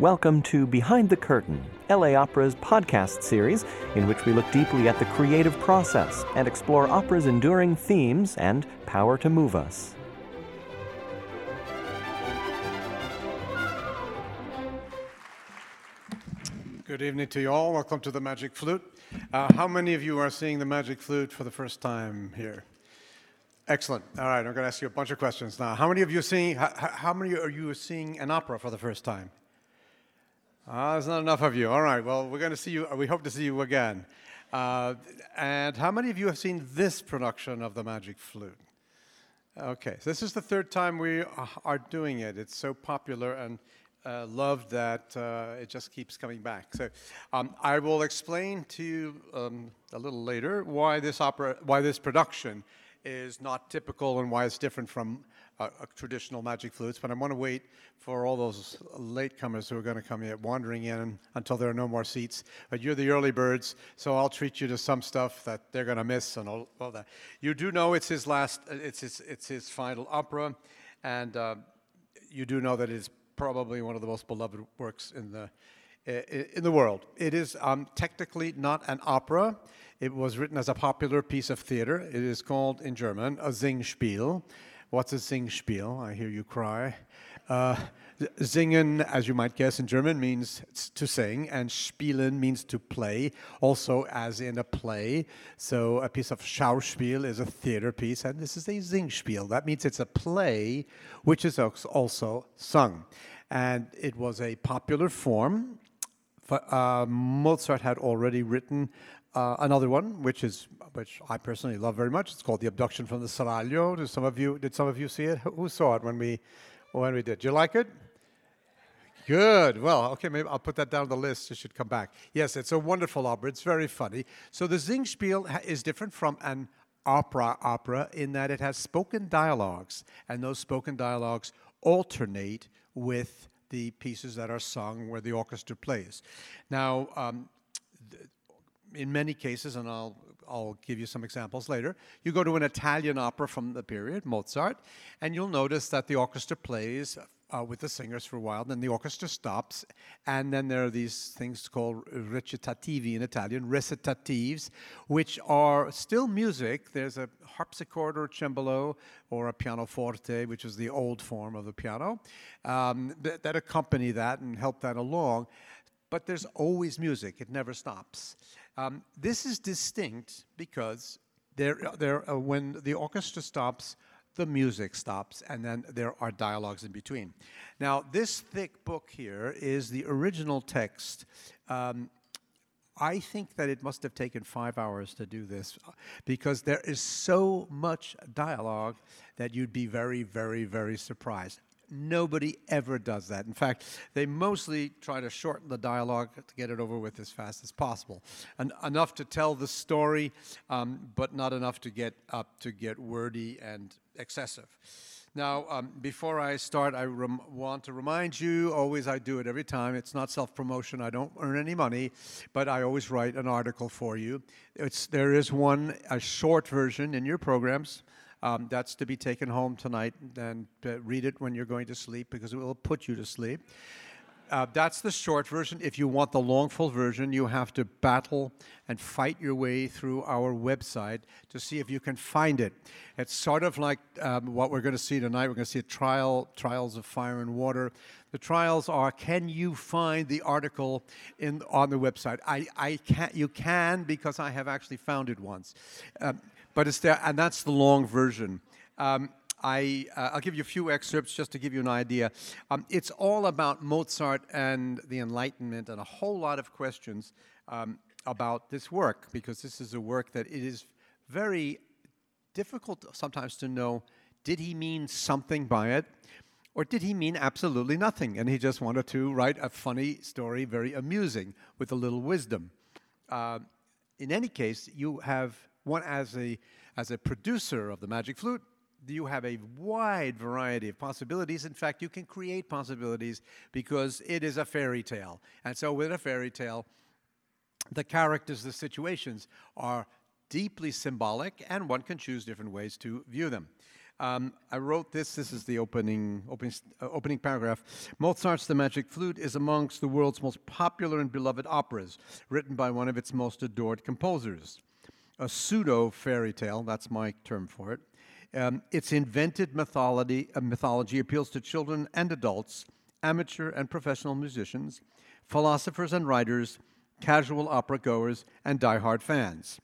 Welcome to Behind the Curtain, LA Opera's podcast series in which we look deeply at the creative process and explore opera's enduring themes and power to move us. Good evening to you all. Welcome to The Magic Flute. How many of you are seeing The Magic Flute for the first time here? Excellent. All right, I'm going to ask you a bunch of questions now. How many are you seeing an opera for the first time? There's not enough of you. All right. Well, we're going to see you. We hope to see you again. And how many of you have seen this production of The Magic Flute? Okay. So this is the third time we are doing it. It's so popular and loved that it just keeps coming back. So I will explain to you a little later why this production is not typical and why it's different from traditional magic flutes, but I want to wait for all those latecomers who are going to come in, wandering in until there are no more seats. But you're the early birds, so I'll treat you to some stuff that they're going to miss and all that. You do know it's his last, it's his final opera, and you do know that it's probably one of the most beloved works in the world. It is technically not an opera. It was written as a popular piece of theater. It is called in German a Singspiel. What's a Singspiel? I hear you cry. Singen, as you might guess in German, means to sing, and spielen means to play, also as in a play. So a piece of Schauspiel is a theater piece, and this is a Singspiel. That means it's a play which is also sung. And it was a popular form. Mozart had already written another one, which I personally love very much. It's called The Abduction from the Seraglio. Did some of you see it? Who saw it when we did? Did you like it? Good. Well, okay, maybe I'll put that down on the list. It should come back. Yes, it's a wonderful opera. It's very funny. So the Singspiel is different from an opera in that it has spoken dialogues, and those spoken dialogues alternate with the pieces that are sung where the orchestra plays. Now, in many cases, and I'll give you some examples later, you go to an Italian opera from the period, Mozart, and you'll notice that the orchestra plays with the singers for a while, then the orchestra stops, and then there are these things called recitativi in Italian, recitatives, which are still music. There's a harpsichord or cembalo or a pianoforte, which is the old form of the piano, that accompany that and help that along. But there's always music. It never stops. This is distinct because there, when the orchestra stops, the music stops, and then there are dialogues in between. Now, this thick book here is the original text. I think that it must have taken 5 hours to do this because there is so much dialogue that you'd be very, very, very surprised. Nobody ever does that. In fact, they mostly try to shorten the dialogue to get it over with as fast as possible, and enough to tell the story, but not enough to get wordy and excessive. Now, before I start, I want to remind you, always I do it every time, it's not self-promotion, I don't earn any money, but I always write an article for you. There is a short version in your programs. That's to be taken home tonight and read it when you're going to sleep because it will put you to sleep. That's the short version. If you want the long full version, you have to battle and fight your way through our website to see if you can find it. It's sort of like what we're going to see tonight. We're going to see trials of fire and water. The trials are: can you find the article on the website? I can't. You can, because I have actually found it once. But it's there, and that's the long version. I'll give you a few excerpts just to give you an idea. It's all about Mozart and the Enlightenment and a whole lot of questions about this work, because this is a work that it is very difficult sometimes to know, did he mean something by it? Or did he mean absolutely nothing? And he just wanted to write a funny story, very amusing, with a little wisdom. In any case, you have one as a producer of The Magic Flute. You have a wide variety of possibilities. In fact, you can create possibilities because it is a fairy tale. And so with a fairy tale, the characters, the situations are deeply symbolic, and one can choose different ways to view them. I wrote this. This is the opening paragraph. Mozart's The Magic Flute is amongst the world's most popular and beloved operas, written by one of its most adored composers. A pseudo-fairy tale, that's my term for it. Its invented mythology appeals to children and adults, amateur and professional musicians, philosophers and writers, casual opera goers, and diehard fans.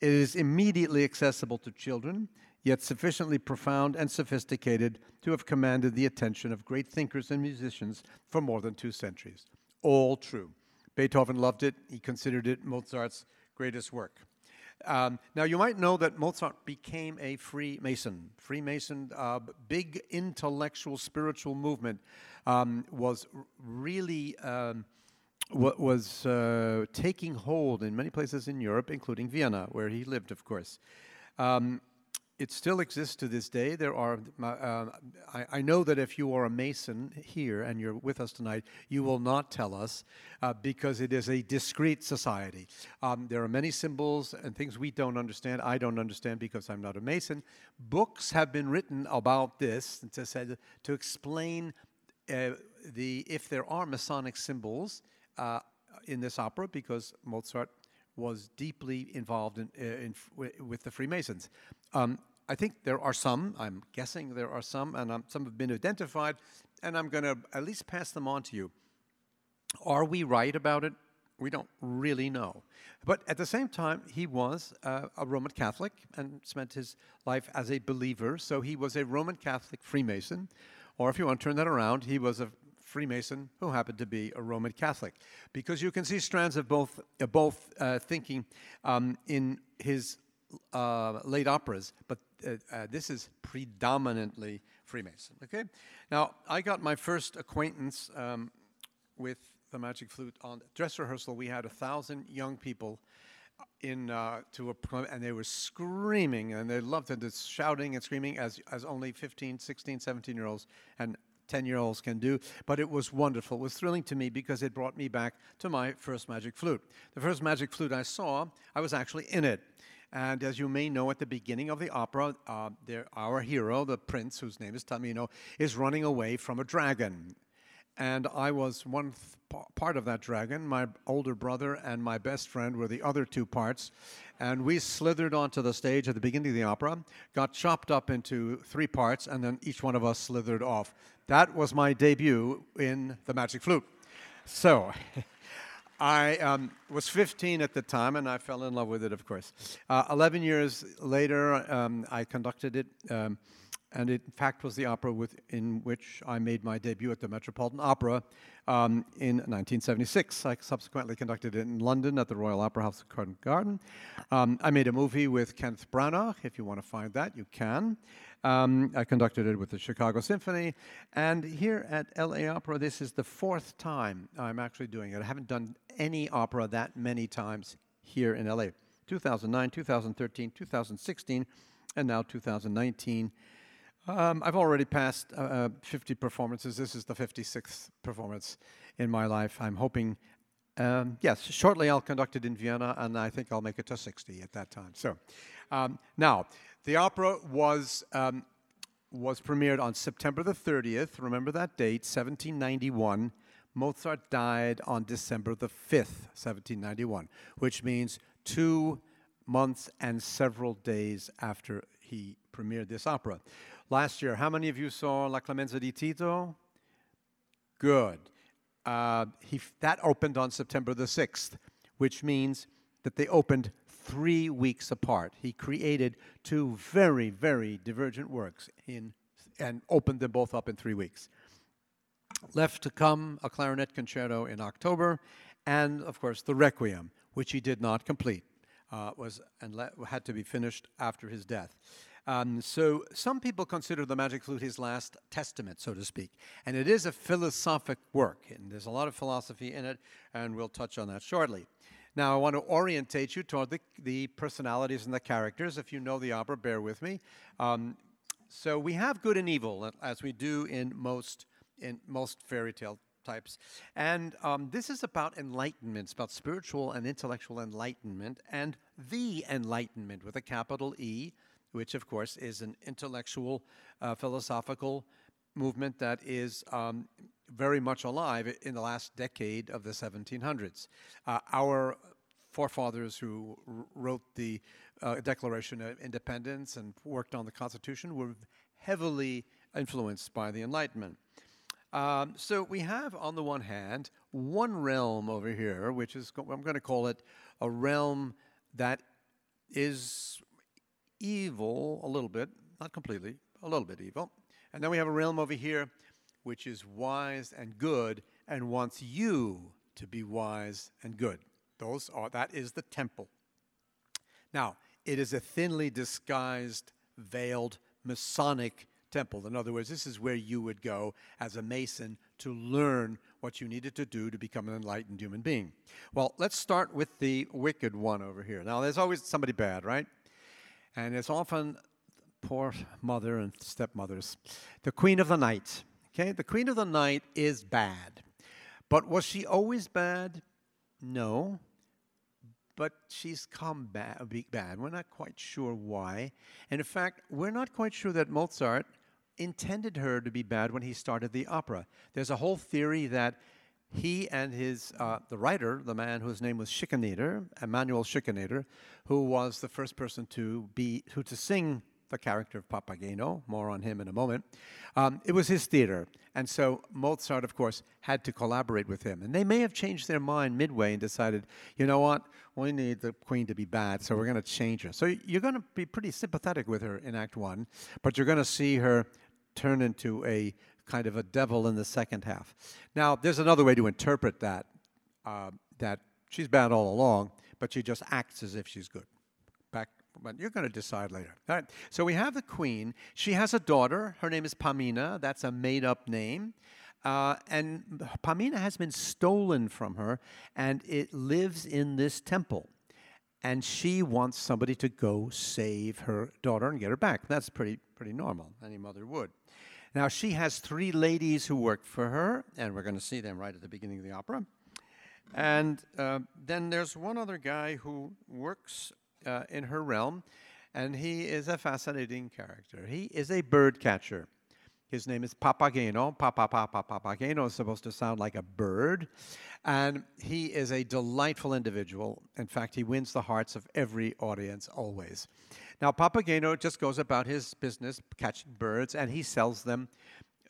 It is immediately accessible to children, yet sufficiently profound and sophisticated to have commanded the attention of great thinkers and musicians for more than 2 centuries. All true. Beethoven loved it. He considered it Mozart's greatest work. Now, you might know that Mozart became a Freemason. Freemason, big intellectual, spiritual movement, was taking hold in many places in Europe, including Vienna, where he lived, of course. It still exists to this day. There are, I know that if you are a Mason here and you're with us tonight, you will not tell us because it is a discrete society. There are many symbols and things we don't understand. I don't understand because I'm not a Mason. Books have been written about this to explain if there are Masonic symbols in this opera, because Mozart was deeply involved with the Freemasons. I think there are some, I'm guessing there are some, and some have been identified, and I'm going to at least pass them on to you. Are we right about it? We don't really know. But at the same time, he was a Roman Catholic and spent his life as a believer, so he was a Roman Catholic Freemason, or if you want to turn that around, he was a Freemason who happened to be a Roman Catholic, because you can see strands of both thinking in his late operas, but this is predominantly Freemason. Okay, now I got my first acquaintance with the Magic Flute on dress rehearsal. We had 1,000 young people in and they were screaming and they loved it. It's shouting and screaming as only 15, 16, 17-year-olds and 10-year-olds can do, but it was wonderful. It was thrilling to me because it brought me back to my first Magic Flute. The first Magic Flute I saw, I was actually in it. And as you may know, at the beginning of the opera, our hero, the prince, whose name is Tamino, is running away from a dragon. And I was one part of that dragon. My older brother and my best friend were the other 2 parts. And we slithered onto the stage at the beginning of the opera, got chopped up into 3 parts, and then each one of us slithered off. That was my debut in The Magic Flute. So I was 15 at the time, and I fell in love with it, of course. 11 years later, I conducted it. And it, in fact, was the opera in which I made my debut at the Metropolitan Opera in 1976. I subsequently conducted it in London at the Royal Opera House Covent Garden. I made a movie with Kenneth Branagh. If you want to find that, you can. I conducted it with the Chicago Symphony. And here at LA Opera, this is the 4th time I'm actually doing it. I haven't done any opera that many times here in LA. 2009, 2013, 2016, and now 2019. I've already passed 50 performances. This is the 56th performance in my life. I'm hoping, yes, shortly I'll conduct it in Vienna, and I think I'll make it to 60 at that time. So, now, the opera was premiered on September the 30th. Remember that date, 1791. Mozart died on December the 5th, 1791, which means 2 months and several days after he premiered this opera. Last year, how many of you saw La Clemenza di Tito? Good. That opened on September the 6th, which means that they opened 3 weeks apart. He created 2 very, very divergent works and opened them both up in 3 weeks. Left to Come, a clarinet concerto in October, and, of course, the Requiem, which he did not complete. Had to be finished after his death. So some people consider the Magic Flute his last testament, so to speak. And it is a philosophic work, and there's a lot of philosophy in it, and we'll touch on that shortly. Now, I want to orientate you toward the personalities and the characters. If you know the opera, bear with me. So we have good and evil, as we do in most fairy tale types. And this is about enlightenment. It's about spiritual and intellectual enlightenment, and the Enlightenment with a capital E, which of course is an intellectual, philosophical movement that is very much alive in the last decade of the 1700s. Our forefathers who wrote the Declaration of Independence and worked on the Constitution were heavily influenced by the Enlightenment. So we have, on the one hand, one realm over here, which is, I'm going to call it a realm that is evil a little bit, not completely, a little bit evil. And then we have a realm over here which is wise and good and wants you to be wise and good. That is the temple. Now, it is a thinly disguised, veiled, Masonic temple. In other words, this is where you would go as a Mason to learn what you needed to do to become an enlightened human being. Well, let's start with the wicked one over here. Now, there's always somebody bad, right? And it's often poor mother and stepmothers. The Queen of the Night, okay? The Queen of the Night is bad. But was she always bad? No, but she's come bad. We're not quite sure why. And in fact, we're not quite sure that Mozart intended her to be bad when he started the opera. There's a whole theory that he and the writer, the man whose name was Schikaneder, Emanuel Schikaneder, who was the first person to sing the character of Papageno, more on him in a moment, it was his theater. And so Mozart, of course, had to collaborate with him. And they may have changed their mind midway and decided, you know what, we need the queen to be bad, so we're going to change her. So you're going to be pretty sympathetic with her in Act 1, but you're going to see her turn into a kind of a devil in the second half. Now, there's another way to interpret that, that she's bad all along, but she just acts as if she's good. But you're going to decide later. All right. So we have the queen. She has a daughter. Her name is Pamina. That's a made-up name. And Pamina has been stolen from her, and it lives in this temple. And she wants somebody to go save her daughter and get her back. That's pretty normal. Any mother would. Now, she has three ladies who work for her, and we're going to see them right at the beginning of the opera. And then there's one other guy who works in her realm, and he is a fascinating character. He is a bird catcher. His name is Papageno. Papageno is supposed to sound like a bird, and he is a delightful individual. In fact, he wins the hearts of every audience always. Now, Papageno just goes about his business catching birds, and he sells them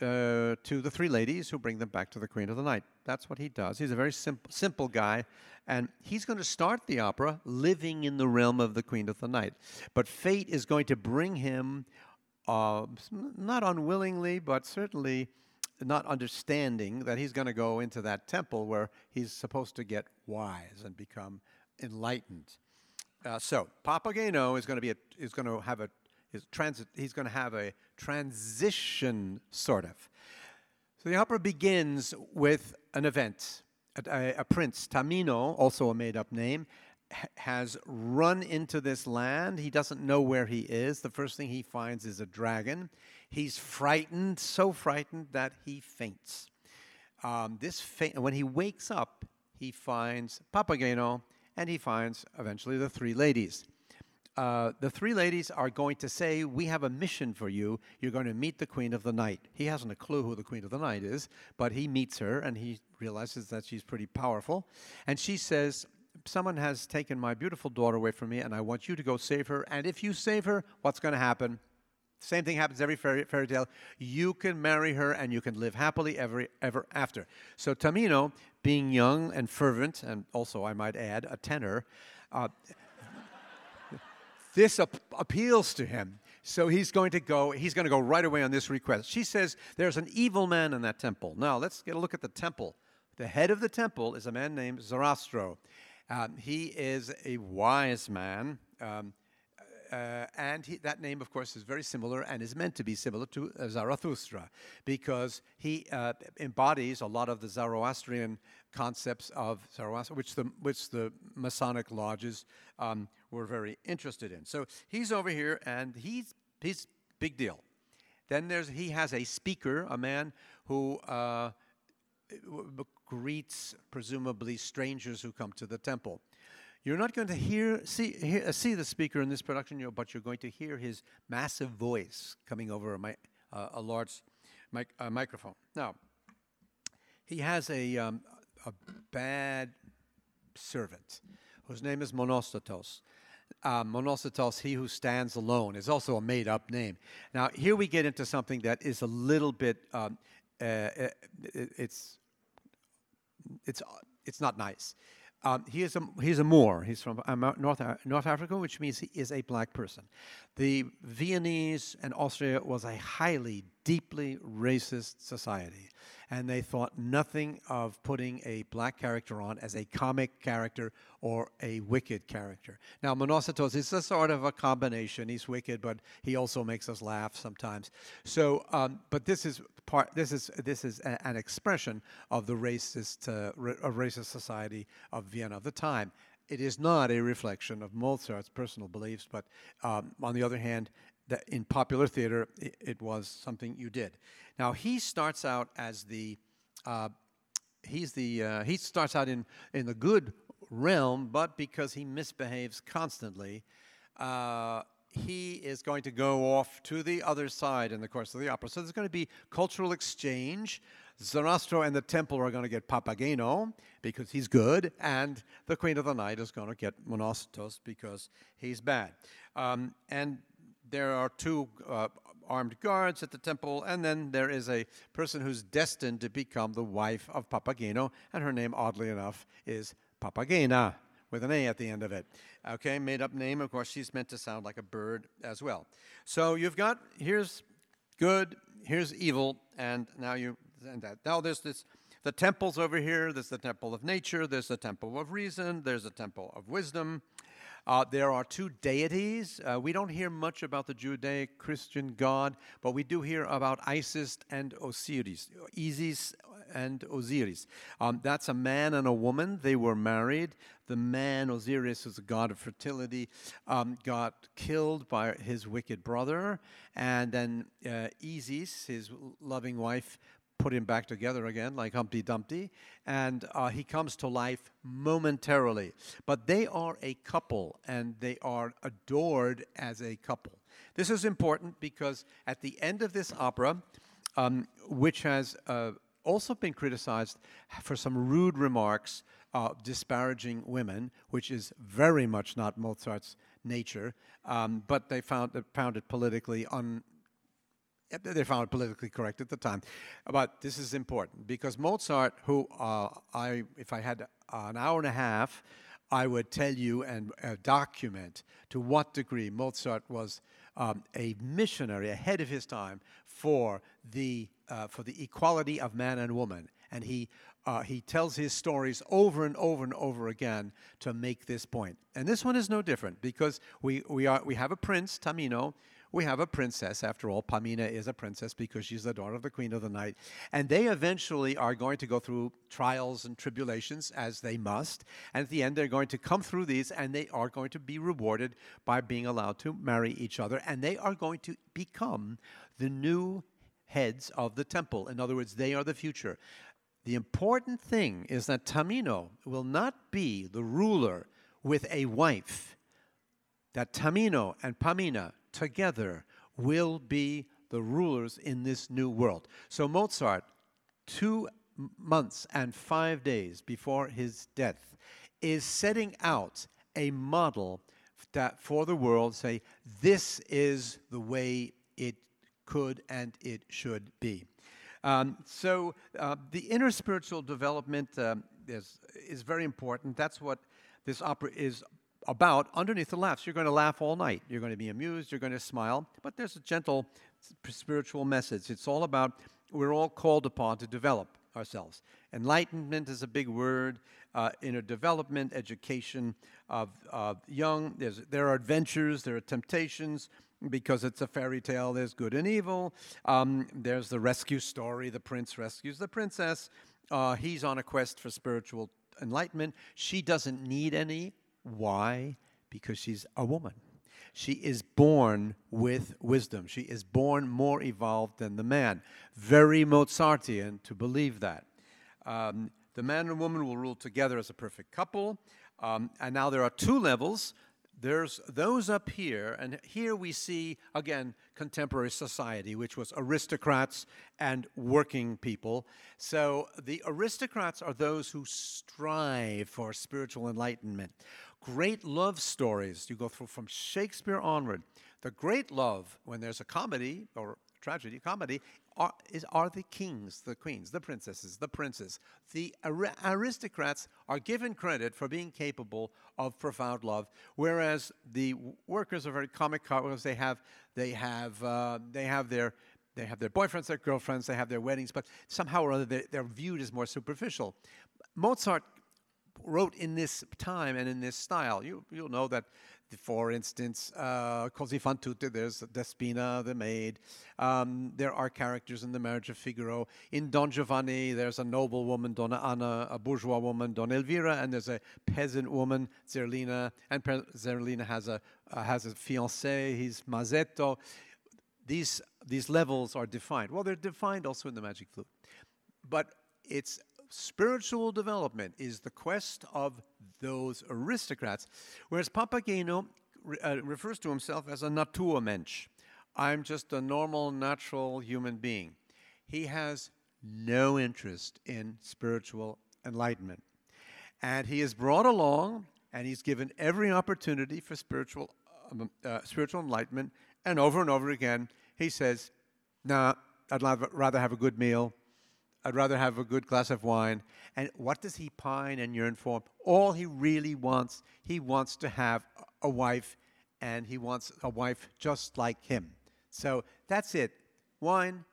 to the three ladies who bring them back to the Queen of the Night. That's what he does. He's a very simple guy, and he's going to start the opera living in the realm of the Queen of the Night. But fate is going to bring him, not unwillingly, but certainly not understanding, that he's going to go into that temple where he's supposed to get wise and become enlightened. So Papageno is going to be he's going to have a transition, sort of. So the opera begins with an event. A prince, Tamino, also a made-up name, has run into this land. He doesn't know where he is. The first thing he finds is a dragon. He's frightened, so frightened that he faints. When he wakes up, he finds Papageno, and he finds eventually the three ladies. The three ladies are going to say, we have a mission for you. You're going to meet the Queen of the Night. He hasn't a clue who the Queen of the Night is, but he meets her, and he realizes that she's pretty powerful. And she says, someone has taken my beautiful daughter away from me, and I want you to go save her. And if you save her, what's going to happen? Same thing happens every fairy tale. You can marry her, and you can live happily ever after. So Tamino, being young and fervent, and also, I might add, a tenor, this appeals to him, so he's going to go right away on this request. She says, there's an evil man in that temple. Now, let's get a look at the temple. The head of the temple is a man named Sarastro. He is a wise man, and that name, of course, is very similar and is meant to be similar to Zarathustra, because he embodies a lot of the Zoroastrian concepts of Zoroaster, which the Masonic lodges were very interested in. So he's over here, and he's big deal. Then he has a speaker, a man who greets presumably strangers who come to the temple. You're not going to see the speaker in this production, but you're going to hear his massive voice coming over a large microphone. Now, he has a bad servant whose name is Monostatos. Monostatos, he who stands alone, is also a made-up name. Now, here we get into something that is a little bit, it's not nice. He's a Moor. He's from North Africa, which means he is a black person. The Viennese and Austria was a highly, deeply racist society, and they thought nothing of putting a black character on as a comic character or a wicked character. Now, Monostatos is a sort of a combination. He's wicked, but he also makes us laugh sometimes. So, but this is part. This is an expression of the racist racist society of Vienna of the time. It is not a reflection of Mozart's personal beliefs, but on the other hand, that in popular theater, it was something you did. Now he starts out as he starts out in the good realm, but because he misbehaves constantly, he is going to go off to the other side in the course of the opera. So there's going to be cultural exchange. Sarastro and the Temple are going to get Papageno because he's good, and the Queen of the Night is going to get Monostatos because he's bad, and there are two armed guards at the temple, and then there is a person who's destined to become the wife of Papageno, and her name, oddly enough, is Papagena, with an A at the end of it. Okay, made-up name. Of course, she's meant to sound like a bird as well. So you've got, here's good, here's evil, and now you, and that. Now there's this, the temples over here, there's the temple of nature, there's the temple of reason, there's the temple of wisdom. There are two deities. We don't hear much about the Judeo-Christian god, but we do hear about Isis and Osiris. Isis and Osiris. That's a man and a woman. They were married. The man, Osiris, who's a god of fertility, got killed by his wicked brother. And then Isis, his loving wife, put him back together again, like Humpty Dumpty, and he comes to life momentarily. But they are a couple, and they are adored as a couple. This is important because at the end of this opera, which has also been criticized for some rude remarks disparaging women, which is very much not Mozart's nature, but they found it politically They found it politically correct at the time. But this is important because Mozart, who if I had an hour and a half, I would tell you and document to what degree Mozart was a missionary ahead of his time for the equality of man and woman. And he tells his stories over and over and over again to make this point. And this one is no different because we have a prince, Tamino. We have a princess. After all, Pamina is a princess because she's the daughter of the Queen of the Night. And they eventually are going to go through trials and tribulations, as they must. And at the end, they're going to come through these, and they are going to be rewarded by being allowed to marry each other. And they are going to become the new heads of the temple. In other words, they are the future. The important thing is that Tamino will not be the ruler with a wife. That Tamino and Pamina together will be the rulers in this new world. So Mozart, 2 months and 5 days before his death, is setting out a model that for the world say, this is the way it could and it should be. So the interspiritual development is very important. That's what this opera is about. Underneath the laughs, you're going to laugh all night. You're going to be amused. You're going to smile. But there's a gentle spiritual message. It's all about we're all called upon to develop ourselves. Enlightenment is a big word. Inner development, education of young. There are adventures. There are temptations. Because it's a fairy tale, there's good and evil. There's the rescue story. The prince rescues the princess. He's on a quest for spiritual enlightenment. She doesn't need any. Why? Because she's a woman. She is born with wisdom. She is born more evolved than the man. Very Mozartian to believe that. The man and woman will rule together as a perfect couple. And now there are two levels. There's those up here, and here we see, again, contemporary society, which was aristocrats and working people. So the aristocrats are those who strive for spiritual enlightenment. Great love stories, you go through from Shakespeare onward. The great love, when there's a comedy or tragedy, comedy, are the kings, the queens, the princesses, the princes. The aristocrats are given credit for being capable of profound love, whereas the workers are very comic because they have their boyfriends, their girlfriends, they have their weddings, but somehow or other they're viewed as more superficial. Mozart wrote in this time and in this style. You'll know that, for instance, Così fan tutte, there's Despina, the maid. There are characters in The Marriage of Figaro. In Don Giovanni, there's a noble woman, Donna Anna, a bourgeois woman, Donna Elvira, and there's a peasant woman, Zerlina. And Zerlina has a fiancé, he's Mazzetto. These levels are defined. Well, they're defined also in The Magic Flute. But it's spiritual development is the quest of those aristocrats, whereas Papageno refers to himself as a Naturmensch. I'm just a normal, natural human being. He has no interest in spiritual enlightenment. And he is brought along, and he's given every opportunity for spiritual enlightenment, and over again, he says, nah, I'd rather have a good meal. I'd rather have a good glass of wine. And what does he pine and yearn for? All he really wants, he wants to have a wife, and he wants a wife just like him. So that's it. Wine,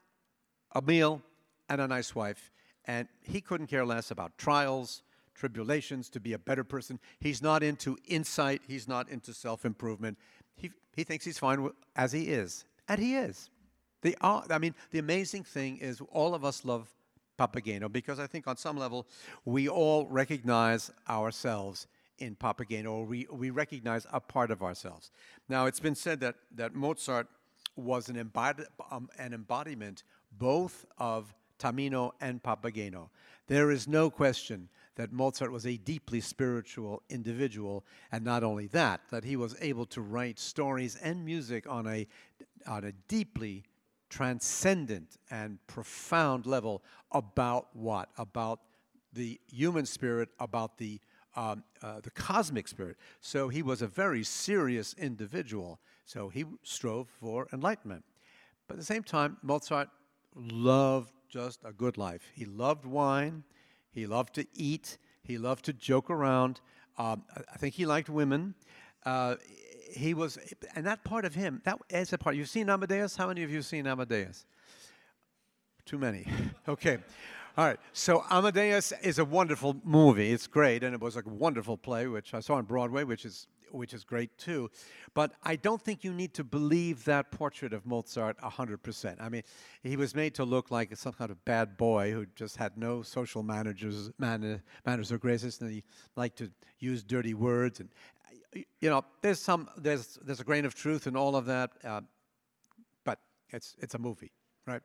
a meal, and a nice wife. And he couldn't care less about trials, tribulations, to be a better person. He's not into insight. He's not into self-improvement. He thinks he's fine as he is. And he is. The amazing thing is all of us love Papageno, because I think on some level we all recognize ourselves in Papageno, or we recognize a part of ourselves. Now, it's been said that Mozart was an embodiment both of Tamino and Papageno. There is no question that Mozart was a deeply spiritual individual, and not only that he was able to write stories and music on a deeply transcendent and profound level about what? About the human spirit, about the cosmic spirit. So he was a very serious individual. So he strove for enlightenment. But at the same time, Mozart loved just a good life. He loved wine. He loved to eat. He loved to joke around. I think he liked women. He was, and that part of him, that is a part. You've seen Amadeus? How many of you have seen Amadeus? Too many. Okay. All right. So Amadeus is a wonderful movie. It's great, and it was a wonderful play, which I saw on Broadway, which is great too. But I don't think you need to believe that portrait of Mozart 100%. I mean, he was made to look like some kind of bad boy who just had no social manners or graces, and he liked to use dirty words. And you know, there's a grain of truth in all of that, but it's a movie, right?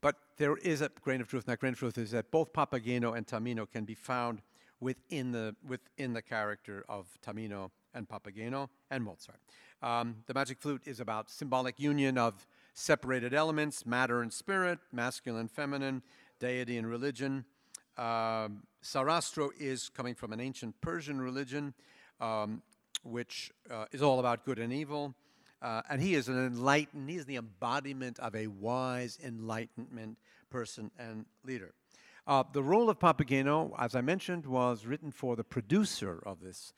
But there is a grain of truth, and that grain of truth is that both Papageno and Tamino can be found within the character of Tamino and Papageno and Mozart. The Magic Flute is about symbolic union of separated elements, matter and spirit, masculine and feminine, deity and religion. Sarastro is coming from an ancient Persian religion, which is all about good and evil. And he is he's the embodiment of a wise enlightenment person and leader. The role of Papageno, as I mentioned, was written for the producer of this,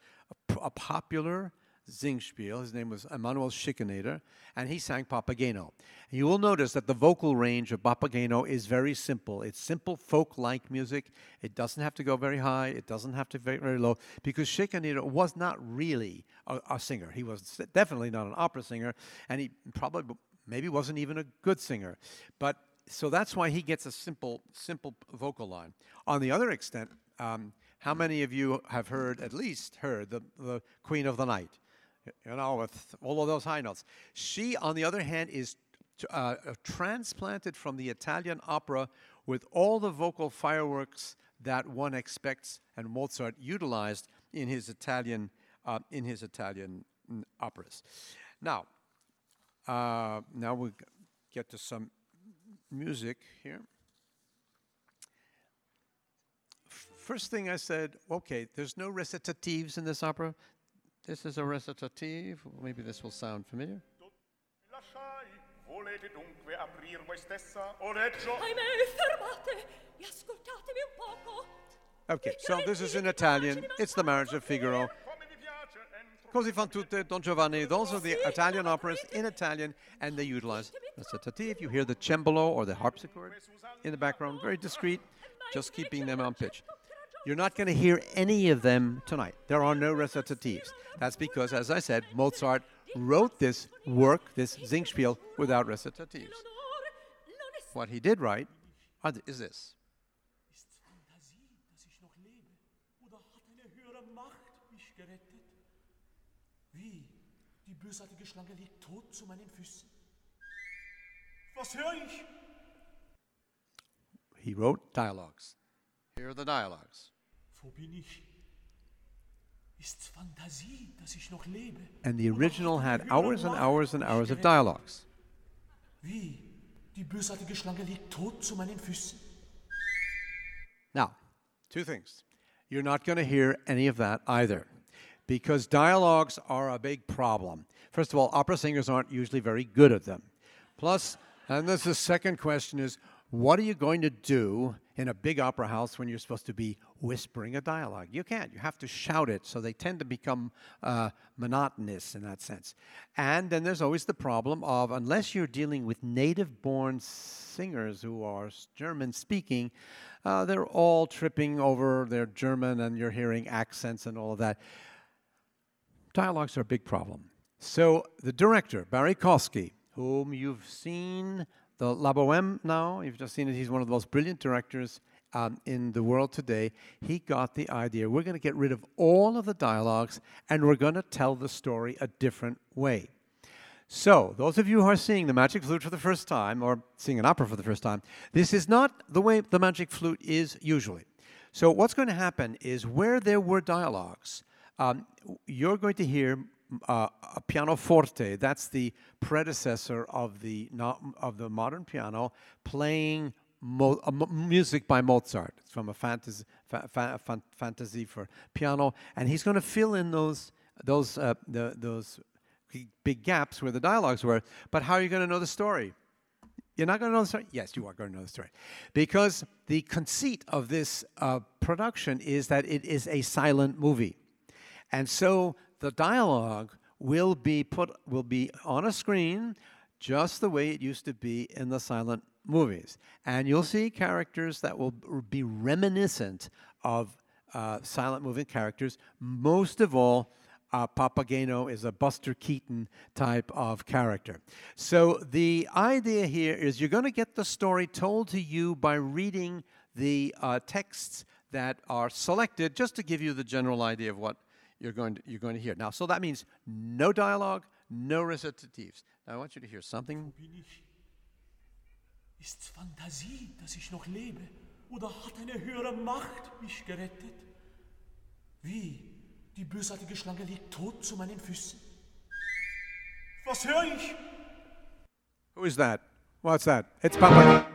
a popular Singspiel. His name was Emanuel Schikaneder, and he sang Papageno. You will notice that the vocal range of Papageno is very simple. It's simple folk-like music. It doesn't have to go very high. It doesn't have to go very low, because Schikaneder was not really a singer. He was definitely not an opera singer, and he probably maybe wasn't even a good singer. But so that's why he gets a simple vocal line. On the other extent, how many of you have at least heard the Queen of the Night? You know, with all of those high notes. She, on the other hand, is transplanted from the Italian opera with all the vocal fireworks that one expects and Mozart utilized in his Italian operas. Now, now we get to some music here. First thing I said, okay, there's no recitatives in this opera. This is a recitative. Maybe this will sound familiar. Okay, so this is in Italian. It's The Marriage of Figaro. Così fan tutte, Don Giovanni. Those are the Italian operas in Italian, and they utilize recitative. You hear the cembalo or the harpsichord in the background, very discreet, just keeping them on pitch. You're not going to hear any of them tonight. There are no recitatives. That's because, as I said, Mozart wrote this work, this Singspiel, without recitatives. What he did write is this. He wrote dialogues. Here are the dialogues. And the original had hours and hours and hours of dialogues. Now, two things. You're not going to hear any of that either, because dialogues are a big problem. First of all, opera singers aren't usually very good at them. Plus, and this is the second question is, what are you going to do in a big opera house when you're supposed to be whispering a dialogue? You can't. You have to shout it, so they tend to become monotonous in that sense. And then there's always the problem of, unless you're dealing with native-born singers who are German-speaking, they're all tripping over their German, and you're hearing accents and all of that. Dialogues are a big problem. So the director, Barry Kosky, whom you've seen the La Bohème now, you've just seen it, he's one of the most brilliant directors in the world today. He got the idea, we're going to get rid of all of the dialogues and we're going to tell the story a different way. So, those of you who are seeing The Magic Flute for the first time, or seeing an opera for the first time, this is not the way The Magic Flute is usually. So what's going to happen is, where there were dialogues, you're going to hear a pianoforte, that's the predecessor of the modern piano, playing music by Mozart. It's from a fantasy for piano, and he's going to fill in those big gaps where the dialogues were. But how are you going to know the story? You're not going to know the story? Yes, you are going to know the story. Because the conceit of this production is that it is a silent movie. And so the dialogue will be on a screen, just the way it used to be in the silent movies. And you'll see characters that will be reminiscent of silent movie characters. Most of all, Papageno is a Buster Keaton type of character. So the idea here is, you're going to get the story told to you by reading the texts that are selected, just to give you the general idea of what you're going to hear. Now, so that means no dialogue, no recitatives. Now, I want you to hear something. Ist's Fantasie, dass ich noch lebe, oder hat eine höhere Macht mich gerettet? Wie? Die bösartige Schlange liegt tot zu meinen Füßen. Was höre ich? Who is that? What's that? It's Papa.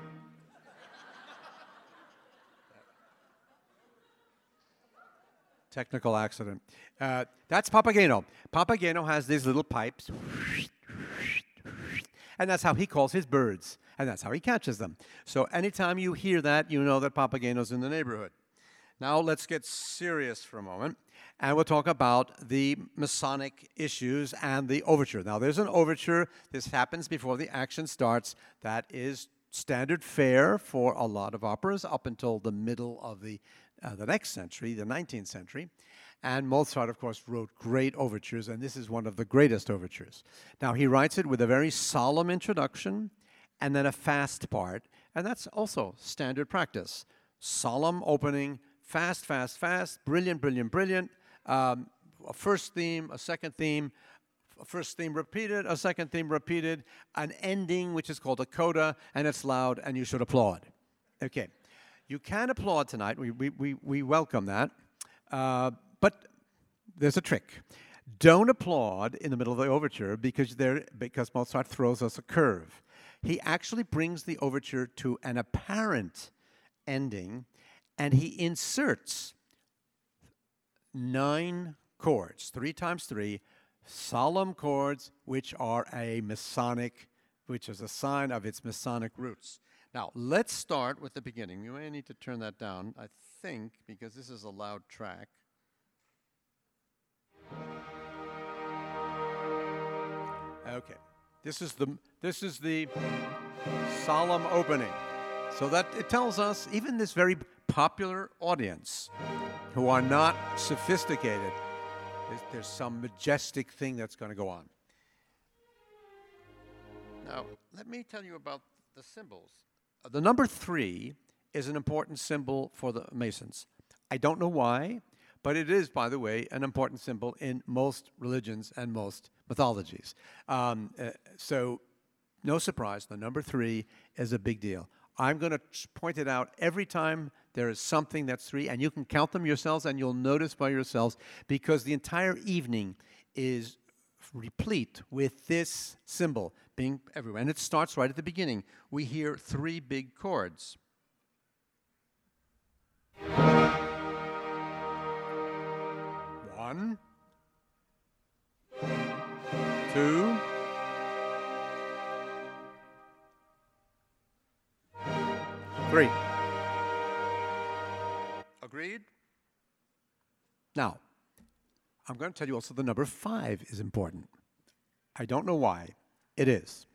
Technical accident. That's Papageno. Papageno has these little pipes, and that's how he calls his birds, and that's how he catches them. So anytime you hear that, you know that Papageno's in the neighborhood. Now let's get serious for a moment, and we'll talk about the Masonic issues and the overture. Now there's an overture. This happens before the action starts. That is standard fare for a lot of operas up until the middle of the next century, the 19th century. And Mozart, of course, wrote great overtures, and this is one of the greatest overtures. Now, he writes it with a very solemn introduction and then a fast part, and that's also standard practice. Solemn opening, fast, fast, fast, brilliant, brilliant, brilliant, a first theme, a second theme, a first theme repeated, a second theme repeated, an ending which is called a coda, and it's loud, and you should applaud. Okay. You can applaud tonight. We welcome that. But there's a trick. Don't applaud in the middle of the overture because Mozart throws us a curve. He actually brings the overture to an apparent ending, and he inserts 9 chords, 3 times 3, solemn chords, which is a sign of its Masonic roots. Now, let's start with the beginning. You may need to turn that down, I think, because this is a loud track. Okay, this is the solemn opening. So that it tells us, even this very popular audience who are not sophisticated, there's some majestic thing that's going to go on. Now, let me tell you about the symbols. The number 3 is an important symbol for the Masons. I don't know why, but it is, by the way, an important symbol in most religions and most mythologies. So no surprise, the number 3 is a big deal. I'm going to point it out every time there is something that's 3, and you can count them yourselves, and you'll notice by yourselves, because the entire evening is replete with this symbol being everywhere. And it starts right at the beginning. We hear 3 big chords. One, two, three. Agreed? Now, I'm going to tell you also the number 5 is important. I don't know why. It is.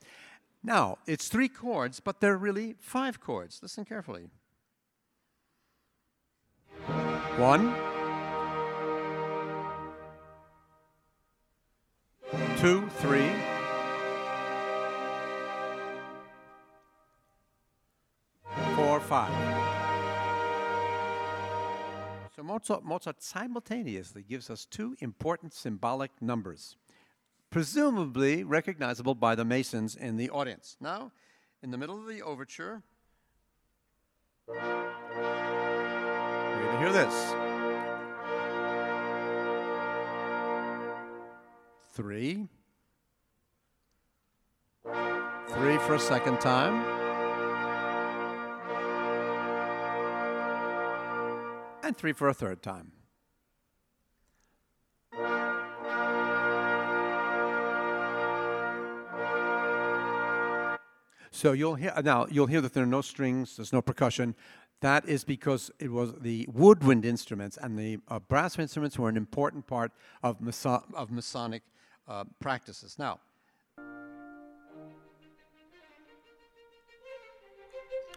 Now, it's 3 chords, but they're really 5 chords. Listen carefully. 1, 2, 3. 4, 5. So Mozart simultaneously gives us 2 important symbolic numbers, presumably recognizable by the Masons in the audience. Now, in the middle of the overture, we're going to hear this. 3, 3 for a second time, and 3 for a third time. So you'll hear that there are no strings, there's no percussion. That is because it was the woodwind instruments and the brass instruments were an important part of Masonic practices. Now,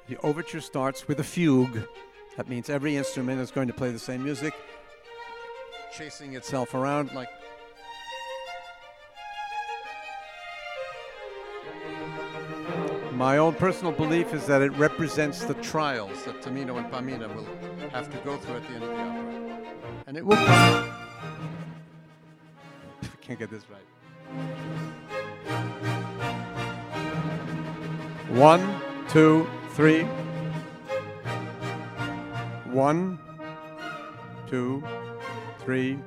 the overture starts with a fugue. That means every instrument is going to play the same music, chasing itself around like. My own personal belief is that it represents the trials that Tamino and Pamina will have to go through at the end of the opera. And it will. I can't get this right. 1, 2, 3. 1, 2, 3. 1,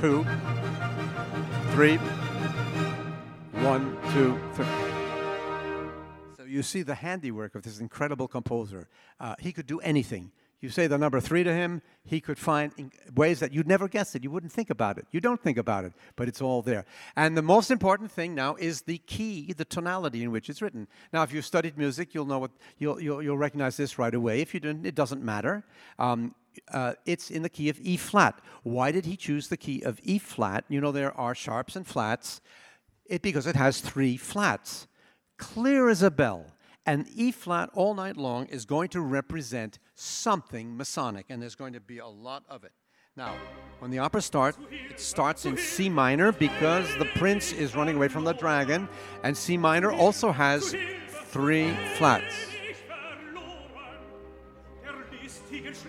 2, 3. 1, 2, 3. So you see the handiwork of this incredible composer. He could do anything. You say the number 3 to him, he could find ways that you'd never guess it. You wouldn't think about it. You don't think about it, but it's all there. And the most important thing now is the key, the tonality in which it's written. Now, if you've studied music, you'll know what you'll recognize this right away. If you didn't, it doesn't matter. It's in the key of E-flat. Why did he choose the key of E-flat? You know, there are sharps and flats. Because it has 3 flats, clear as a bell. And E-flat all night long is going to represent something Masonic, and there's going to be a lot of it. Now, when the opera starts, it starts in C minor because the prince is running away from the dragon, and C minor also has 3 flats.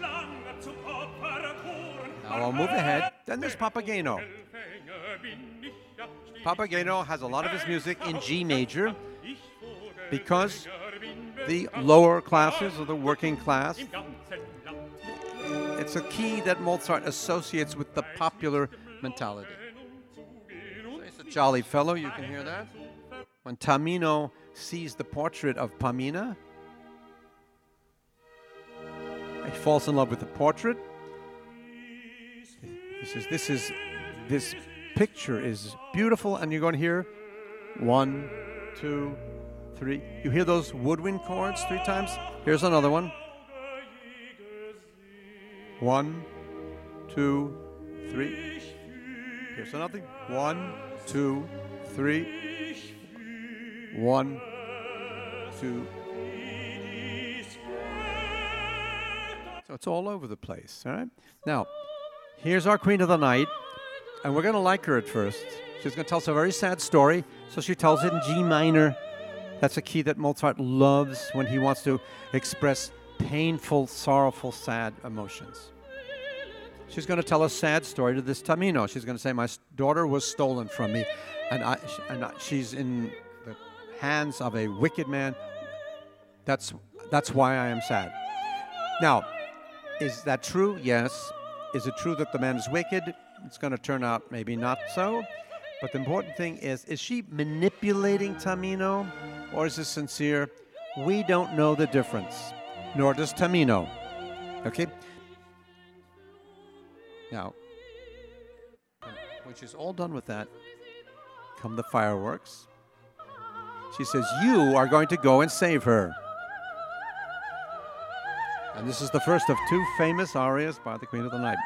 Now I'll move ahead. Then there's Papageno. Papageno has a lot of his music in G major because the lower classes or the working class It's a key that Mozart associates with the popular mentality. So he's a jolly fellow, you can hear that. When Tamino sees the portrait of Pamina, he falls in love with the portrait. He says, this picture is beautiful, and you're going to hear 1, 2, 3. You hear those woodwind chords 3 times? Here's another one. 1, 2, 3. Here's another. 1, 2, 3. 1, 2. So it's all over the place, all right? Now, here's our Queen of the Night, and we're going to like her at first. She's going to tell us a very sad story, so she tells it in G minor. That's a key that Mozart loves when he wants to express painful, sorrowful, sad emotions. She's going to tell a sad story to this Tamino. She's going to say, my daughter was stolen from me, and she's in the hands of a wicked man. That's why I am sad. Now, is that true? Yes. Is it true that the man is wicked? It's going to turn out maybe not so. But the important thing is she manipulating Tamino, or is this sincere? We don't know the difference, nor does Tamino. Okay? Now, when she's all done with that, come the fireworks. She says, you are going to go and save her. And this is the first of 2 famous arias by the Queen of the Night.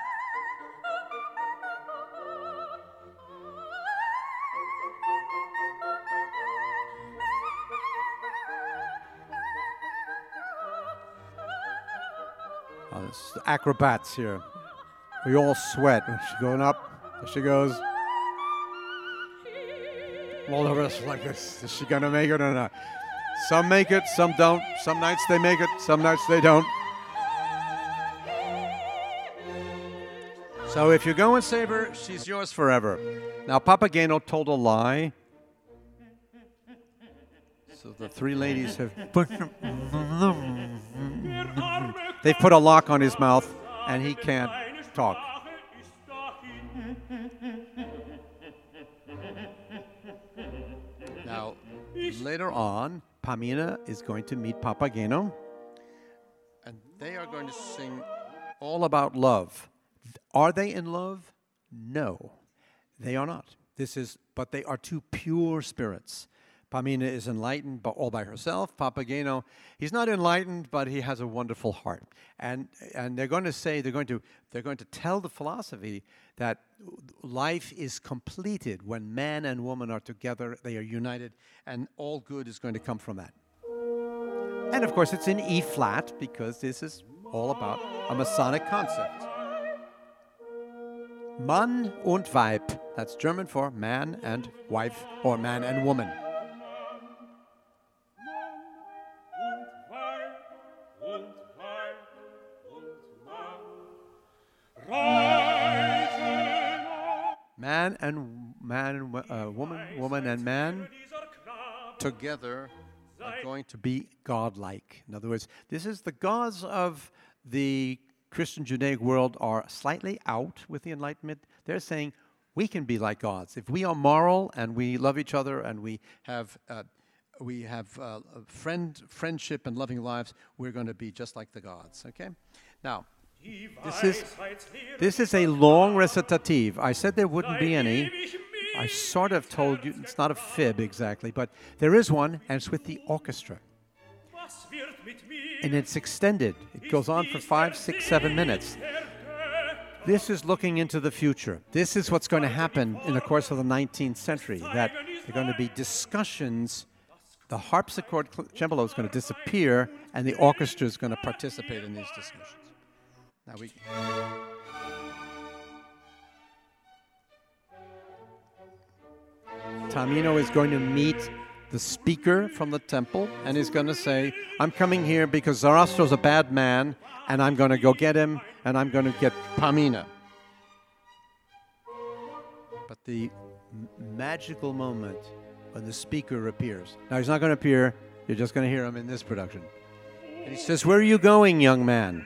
Oh, this is the acrobats here. We all sweat. She's going up. There she goes. All of us like this. Is she going to make it or not? Some make it, some don't. Some nights they make it, some nights they don't. So if you go and save her, she's yours forever. Now, Papageno told a lie. So the 3 ladies have they put a lock on his mouth, and he can't talk. Now, later on, Pamina is going to meet Papageno, and they are going to sing all about love. Are they in love? No, they are not. But they are 2 pure spirits. Pamina is enlightened all by herself. Papageno, he's not enlightened, but he has a wonderful heart. And they're going to tell the philosophy that life is completed when man and woman are together, they are united, and all good is going to come from that. And of course, it's in E-flat, because this is all about a Masonic concept. Mann und Weib. That's German for man and wife, or man and woman. Woman and man together are going to be godlike. In other words, this is the gods of the Christian Judaic world are slightly out with the Enlightenment. They're saying we can be like gods if we are moral and we love each other and we have friendship and loving lives. We're going to be just like the gods. Okay. Now, this is a long recitative. I said there wouldn't be any. I sort of told you it's not a fib exactly, but there is one, and it's with the orchestra. And it's extended. It goes on for 5, 6, 7 minutes. This is looking into the future. This is what's going to happen in the course of the 19th century, that there are going to be discussions. The harpsichord cembalo is going to disappear, and the orchestra is going to participate in these discussions. Now we... Tamino is going to meet the speaker from the temple, and he's going to say, I'm coming here because Sarastro's a bad man, and I'm going to go get him, and I'm going to get Pamina. But the magical moment when the speaker appears. Now, he's not going to appear. You're just going to hear him in this production. And he says, where are you going, young man?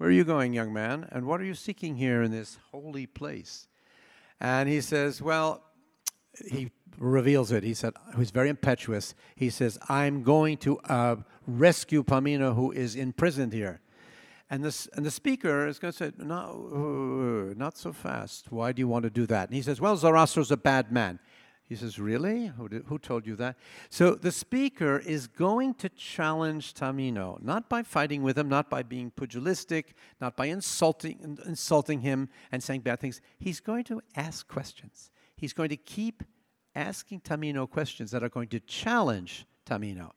where are you going, young man? And what are you seeking here in this holy place? And he says, well, he reveals it. He said, he's very impetuous. He says, I'm going to rescue Pamina, who is imprisoned here. And the speaker is going to say, no, not so fast. Why do you want to do that? And he says, well, Sarastro's a bad man. He says, really? Who told you that? So the speaker is going to challenge Tamino, not by fighting with him, not by being pugilistic, not by insulting him and saying bad things. He's going to ask questions. He's going to keep asking Tamino questions that are going to challenge Tamino.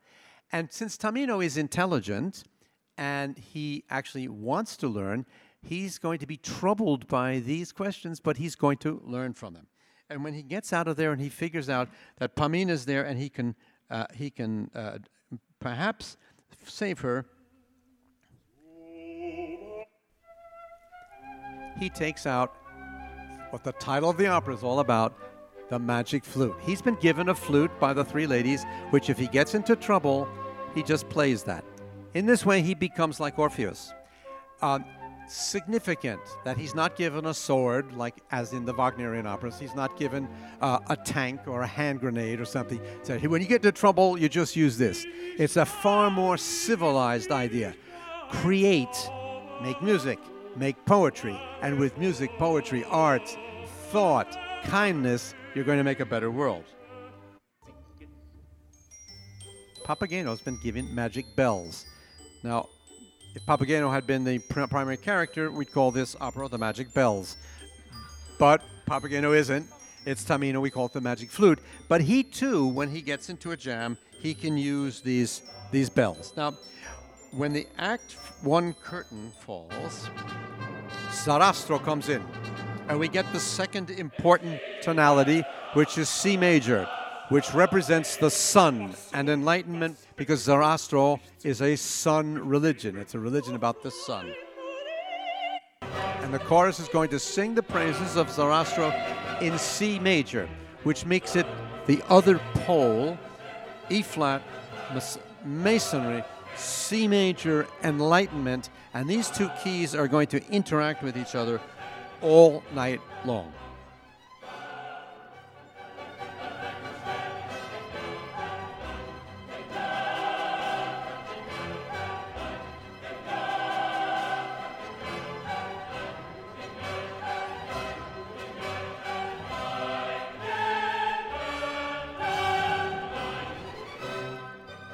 And since Tamino is intelligent and he actually wants to learn, he's going to be troubled by these questions, but he's going to learn from them. And when he gets out of there and he figures out that Pamina's there and he can perhaps save her, he takes out what the title of the opera is all about, the magic flute. He's been given a flute by the three ladies, which if he gets into trouble, he just plays that. In this way, he becomes like Orpheus. Significant that he's not given a sword, like as in the Wagnerian operas. He's not given a tank or a hand grenade or something. So when you get into trouble, you just use this. It's a far more civilized idea. Create, make music, make poetry, and with music, poetry, art, thought, kindness, you're going to make a better world. Papageno's been given magic bells. Now, if Papageno had been the primary character, we'd call this opera The Magic Bells. But Papageno isn't. It's Tamino. We call it The Magic Flute. But he, too, when he gets into a jam, he can use these bells. Now, when the Act One curtain falls, Sarastro comes in. And we get the second important tonality, which is C major, which represents the sun and enlightenment, because Sarastro is a sun religion. It's a religion about the sun. And the chorus is going to sing the praises of Sarastro in C major, which makes it the other pole, E-flat, masonry, C major, enlightenment, and these two keys are going to interact with each other all night long.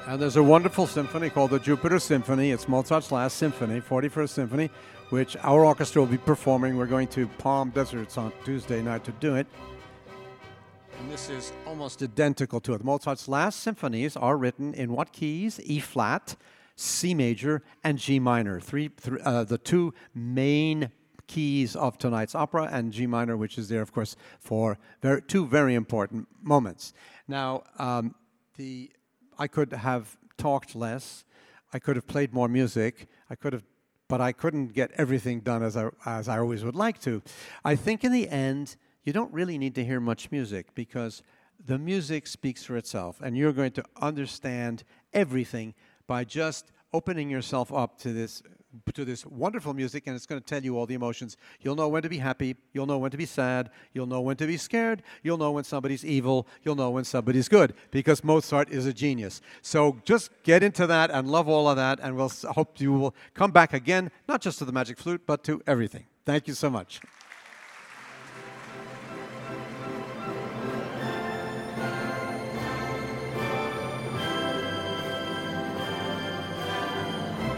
And there's a wonderful symphony called the Jupiter Symphony. It's Mozart's last symphony, 41st Symphony, which our orchestra will be performing. We're going to Palm Deserts on Tuesday night to do it. And this is almost identical to it. Mozart's last symphonies are written in what keys? E-flat, C major, and G minor. The two main keys of tonight's opera, and G minor, which is there, of course, for two very important moments. Now, I could have talked less. I could have played more music. But I couldn't get everything done as I always would like to. I think in the end, you don't really need to hear much music because the music speaks for itself, and you're going to understand everything by just opening yourself up to this wonderful music, and it's going to tell you all the emotions. You'll know when to be happy. You'll know when to be sad. You'll know when to be scared. You'll know when somebody's evil. You'll know when somebody's good, because Mozart is a genius. So just get into that and love all of that, and we'll hope you will come back again, not just to the Magic Flute, but to everything. Thank you so much.